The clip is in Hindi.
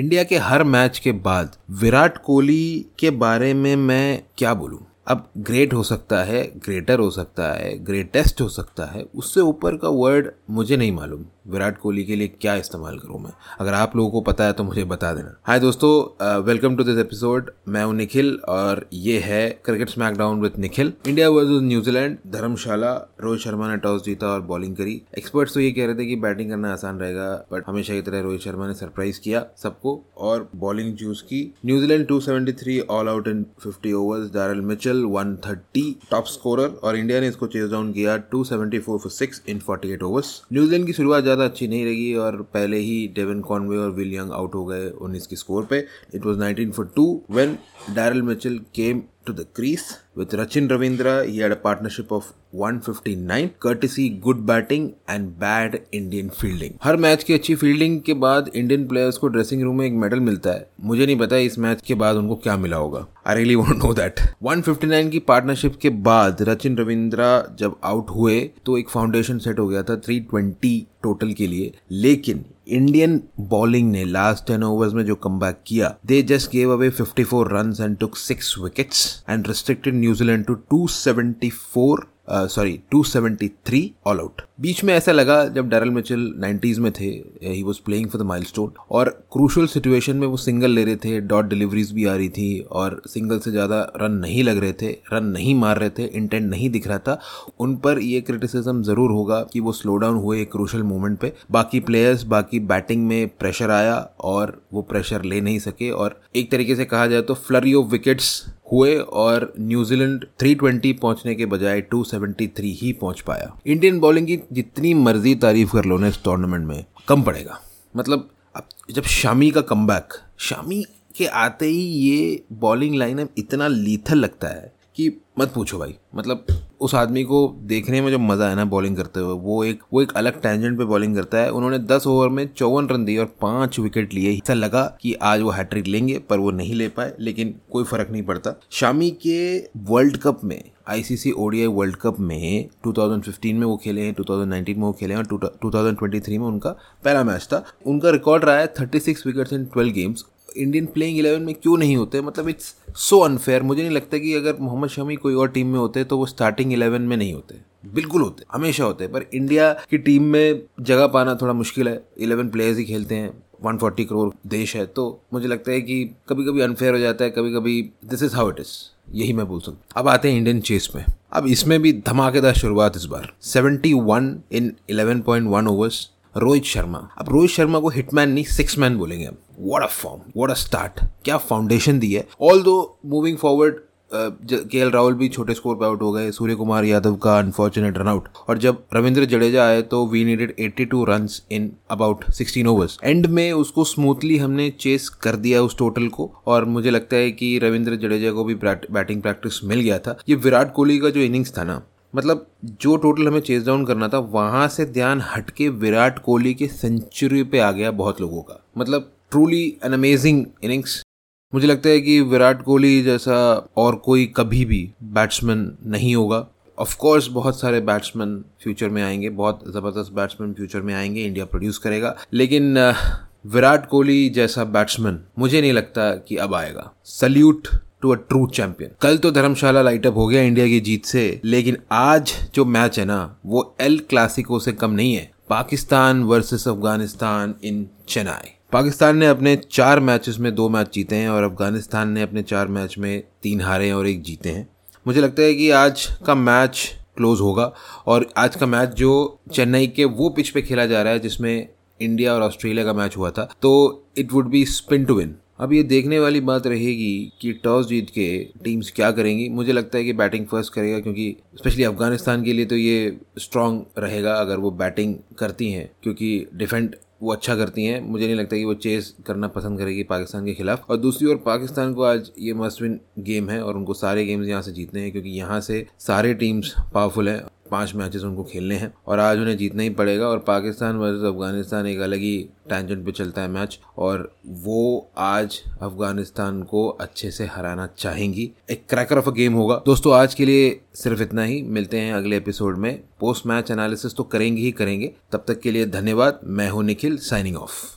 इंडिया के हर मैच के बाद विराट कोहली के बारे में मैं क्या बोलूं। अब ग्रेट हो सकता है, ग्रेटर हो सकता है, ग्रेटेस्ट हो सकता है, उससे ऊपर का वर्ड मुझे नहीं मालूम विराट कोहली के लिए क्या इस्तेमाल करूं मैं। अगर आप लोगों को पता है तो मुझे बता देना। हाय दोस्तों, वेलकम टू दिस एपिसोड। मैं हूं निखिल और ये है cricket smackdown with Nikhil. India versus New Zealand, Dharamshala. Rohit Sharma ने टॉस जीता और बॉलिंग करी। एक्सपर्ट्स तो ये कह रहे थे कि बैटिंग करना आसान रहेगा, बट हमेशा की तरह रोहित शर्मा ने सरप्राइज किया सबको और बॉलिंग चूज की। New Zealand 273 all out in 50 overs. Daryl Mitchell 130 top scorer और इंडिया ने इसको चेज डाउन किया 274 फॉर 6 इन 48 ओवर्स। न्यूजीलैंड की शुरुआत ज़्यादा अच्छी नहीं लगी और पहले ही डेवन कॉनवे और विल यंग आउट हो गए 19 के स्कोर पे। It was 19 for 2 when Daryl Mitchell came to the crease with Rachin Ravindra. He had a partnership of 159, courtesy good batting and bad Indian fielding. हर मैच की अच्छी फील्डिंग के बाद इंडियन प्लेयर्स को ड्रेसिंग रूम में एक मेडल मिलता है। मुझे नहीं पता इस मैच के बाद उनको क्या मिला होगा। I really won't know that. 159 की पार्टनरशिप के बाद रचिन रविंद्रा जब आउट हुए तो एक फाउंडेशन सेट हो गया था 320 टोटल के लिए, लेकिन इंडियन बॉलिंग ने लास्ट 10 ओवर्स में जो कमबैक किया, they just gave away 54 runs and took 6 wickets and restricted New Zealand to 273 all out. बीच में ऐसा लगा जब डैरल मिचेल 90s में थे, he was playing for the milestone और क्रूशल सिचुएशन में वो सिंगल ले रहे थे, डॉट डिलीवरीज भी आ रही थी और सिंगल से ज़्यादा रन नहीं लग रहे थे, रन नहीं मार रहे थे, इंटेंट नहीं दिख रहा था। उन पर ये क्रिटिसिज्म ज़रूर होगा कि वो स्लो डाउन हुए एक क्रूशल मोमेंट पे। बाकी प्लेयर्स, बाकी बैटिंग में प्रेशर आया और वो प्रेशर ले नहीं सके और एक तरीके से कहा जाए तो फ्लरी ऑफ विकेट्स हुए और न्यूजीलैंड 320 पहुंचने के बजाय 273 ही पहुंच पाया। इंडियन बॉलिंग की जितनी मर्जी तारीफ कर लो ना, इस टूर्नामेंट में कम पड़ेगा। मतलब अब जब शामी का कमबैक, शामी के आते ही ये बॉलिंग लाइनअप इतना लीथल लगता है कि मत पूछो भाई। मतलब उस आदमी को देखने में जो मज़ा है ना बॉलिंग करते हुए, वो एक अलग टैंजेंट पे बॉलिंग करता है। उन्होंने 10 ओवर में 54 रन दिए और 5 विकेट लिए। ऐसा लगा कि आज वो हैट्रिक लेंगे, पर वो नहीं ले पाए, लेकिन कोई फ़र्क नहीं पड़ता। शामी के वर्ल्ड कप में, ICC ODI वर्ल्ड कप में 2015 में वो खेले हैं, 2019 में वो खेले हैं और 2023 में उनका पहला मैच था। उनका रिकॉर्ड रहा है 36 wickets in 12 games. Indian playing 11 में क्यों नहीं होते? मतलब इट्स सो अनफेयर। मुझे नहीं लगता कि अगर मोहम्मद शमी कोई और टीम में होते तो वो स्टार्टिंग 11 में नहीं होते। बिल्कुल होते, हमेशा होते, पर इंडिया की टीम में जगह पाना थोड़ा मुश्किल है। 11 प्लेयर्स ही खेलते हैं, 140 करोड़ देश है, तो मुझे लगता है कि कभी कभी अनफेयर हो जाता है, कभी कभी this is how it is, यही मैं बोल सकता हूँ। अब आते हैं इंडियन चेस में। अब इसमें भी धमाकेदार शुरुआत इस बार, 71 इन 11.1 ओवर्स। रोहित शर्मा, अब रोहित शर्मा को हिटमैन नहीं, 6 मैन बोलेंगे। What a form, what a start, क्या फाउंडेशन दी है। Although moving forward KL Rahul भी छोटे स्कोर पे आउट हो गए, सूर्य कुमार यादव का अनफॉर्चुनेट रनआउट, और जब रविंद्र जडेजा आए तो we needed 82 runs in about 16 overs. End में उसको स्मूथली हमने चेस कर दिया उस टोटल को और मुझे लगता है कि रविंद्र जडेजा को भी बैटिंग प्रैक्टिस मिल गया था। ये विराट कोहली का जो इनिंग्स था ना, मतलब जो टोटल हमें चेज डाउन करना था, वहाँ से ध्यान हटके विराट कोहली के सेंचुरी पे आ गया बहुत लोगों का। मतलब ट्रूली एन अमेजिंग इनिंग्स। मुझे लगता है कि विराट कोहली जैसा और कोई कभी भी बैट्समैन नहीं होगा। ऑफ कोर्स बहुत सारे बैट्समैन फ्यूचर में आएंगे, बहुत ज़बरदस्त बैट्समैन फ्यूचर में आएंगे, इंडिया प्रोड्यूस करेगा, लेकिन विराट कोहली जैसा बैट्समैन मुझे नहीं लगता कि अब आएगा। Salute to a true champion. कल तो धर्मशाला लाइट अप हो गया इंडिया की जीत से, लेकिन आज जो मैच है ना, वो एल क्लासिको से कम नहीं है। Pakistan versus Afghanistan in Chennai. पाकिस्तान ने अपने 4 मैचेस में 2 मैच जीते हैं और अफगानिस्तान ने अपने 4 मैच में 3 हारे और 1 जीते हैं। मुझे लगता है कि आज का मैच क्लोज होगा और आज का मैच जो चेन्नई के वो पिच पे खेला जा रहा है जिसमें इंडिया और ऑस्ट्रेलिया का मैच हुआ था, तो it would be spin to win. अब ये देखने वाली बात रहेगी कि टॉस जीत के टीम्स क्या करेंगी। मुझे लगता है कि बैटिंग फर्स्ट करेगा, क्योंकि स्पेशली अफगानिस्तान के लिए तो ये स्ट्रांग रहेगा अगर वो बैटिंग करती हैं, क्योंकि डिफेंड वो अच्छा करती हैं। मुझे नहीं लगता कि वो चेस करना पसंद करेगी पाकिस्तान के खिलाफ। और दूसरी ओर पाकिस्तान को आज ये मस्ट विन गेम है और उनको सारे गेम्स यहाँ से जीतने हैं, क्योंकि यहाँ से सारे टीम्स पावरफुल हैं। 5 मैचेस उनको खेलने हैं और आज उन्हें जीतना ही पड़ेगा। और पाकिस्तान वर्सेस अफगानिस्तान एक अलग ही टैंजेंट पे चलता है मैच और वो आज अफगानिस्तान को अच्छे से हराना चाहेंगी। एक क्रैकर ऑफ अ गेम होगा। दोस्तों, आज के लिए सिर्फ इतना ही। मिलते हैं अगले एपिसोड में। पोस्ट मैच एनालिसिस तो करेंगे ही करेंगे। तब तक के लिए धन्यवाद। मैं हूँ निखिल, साइनिंग ऑफ।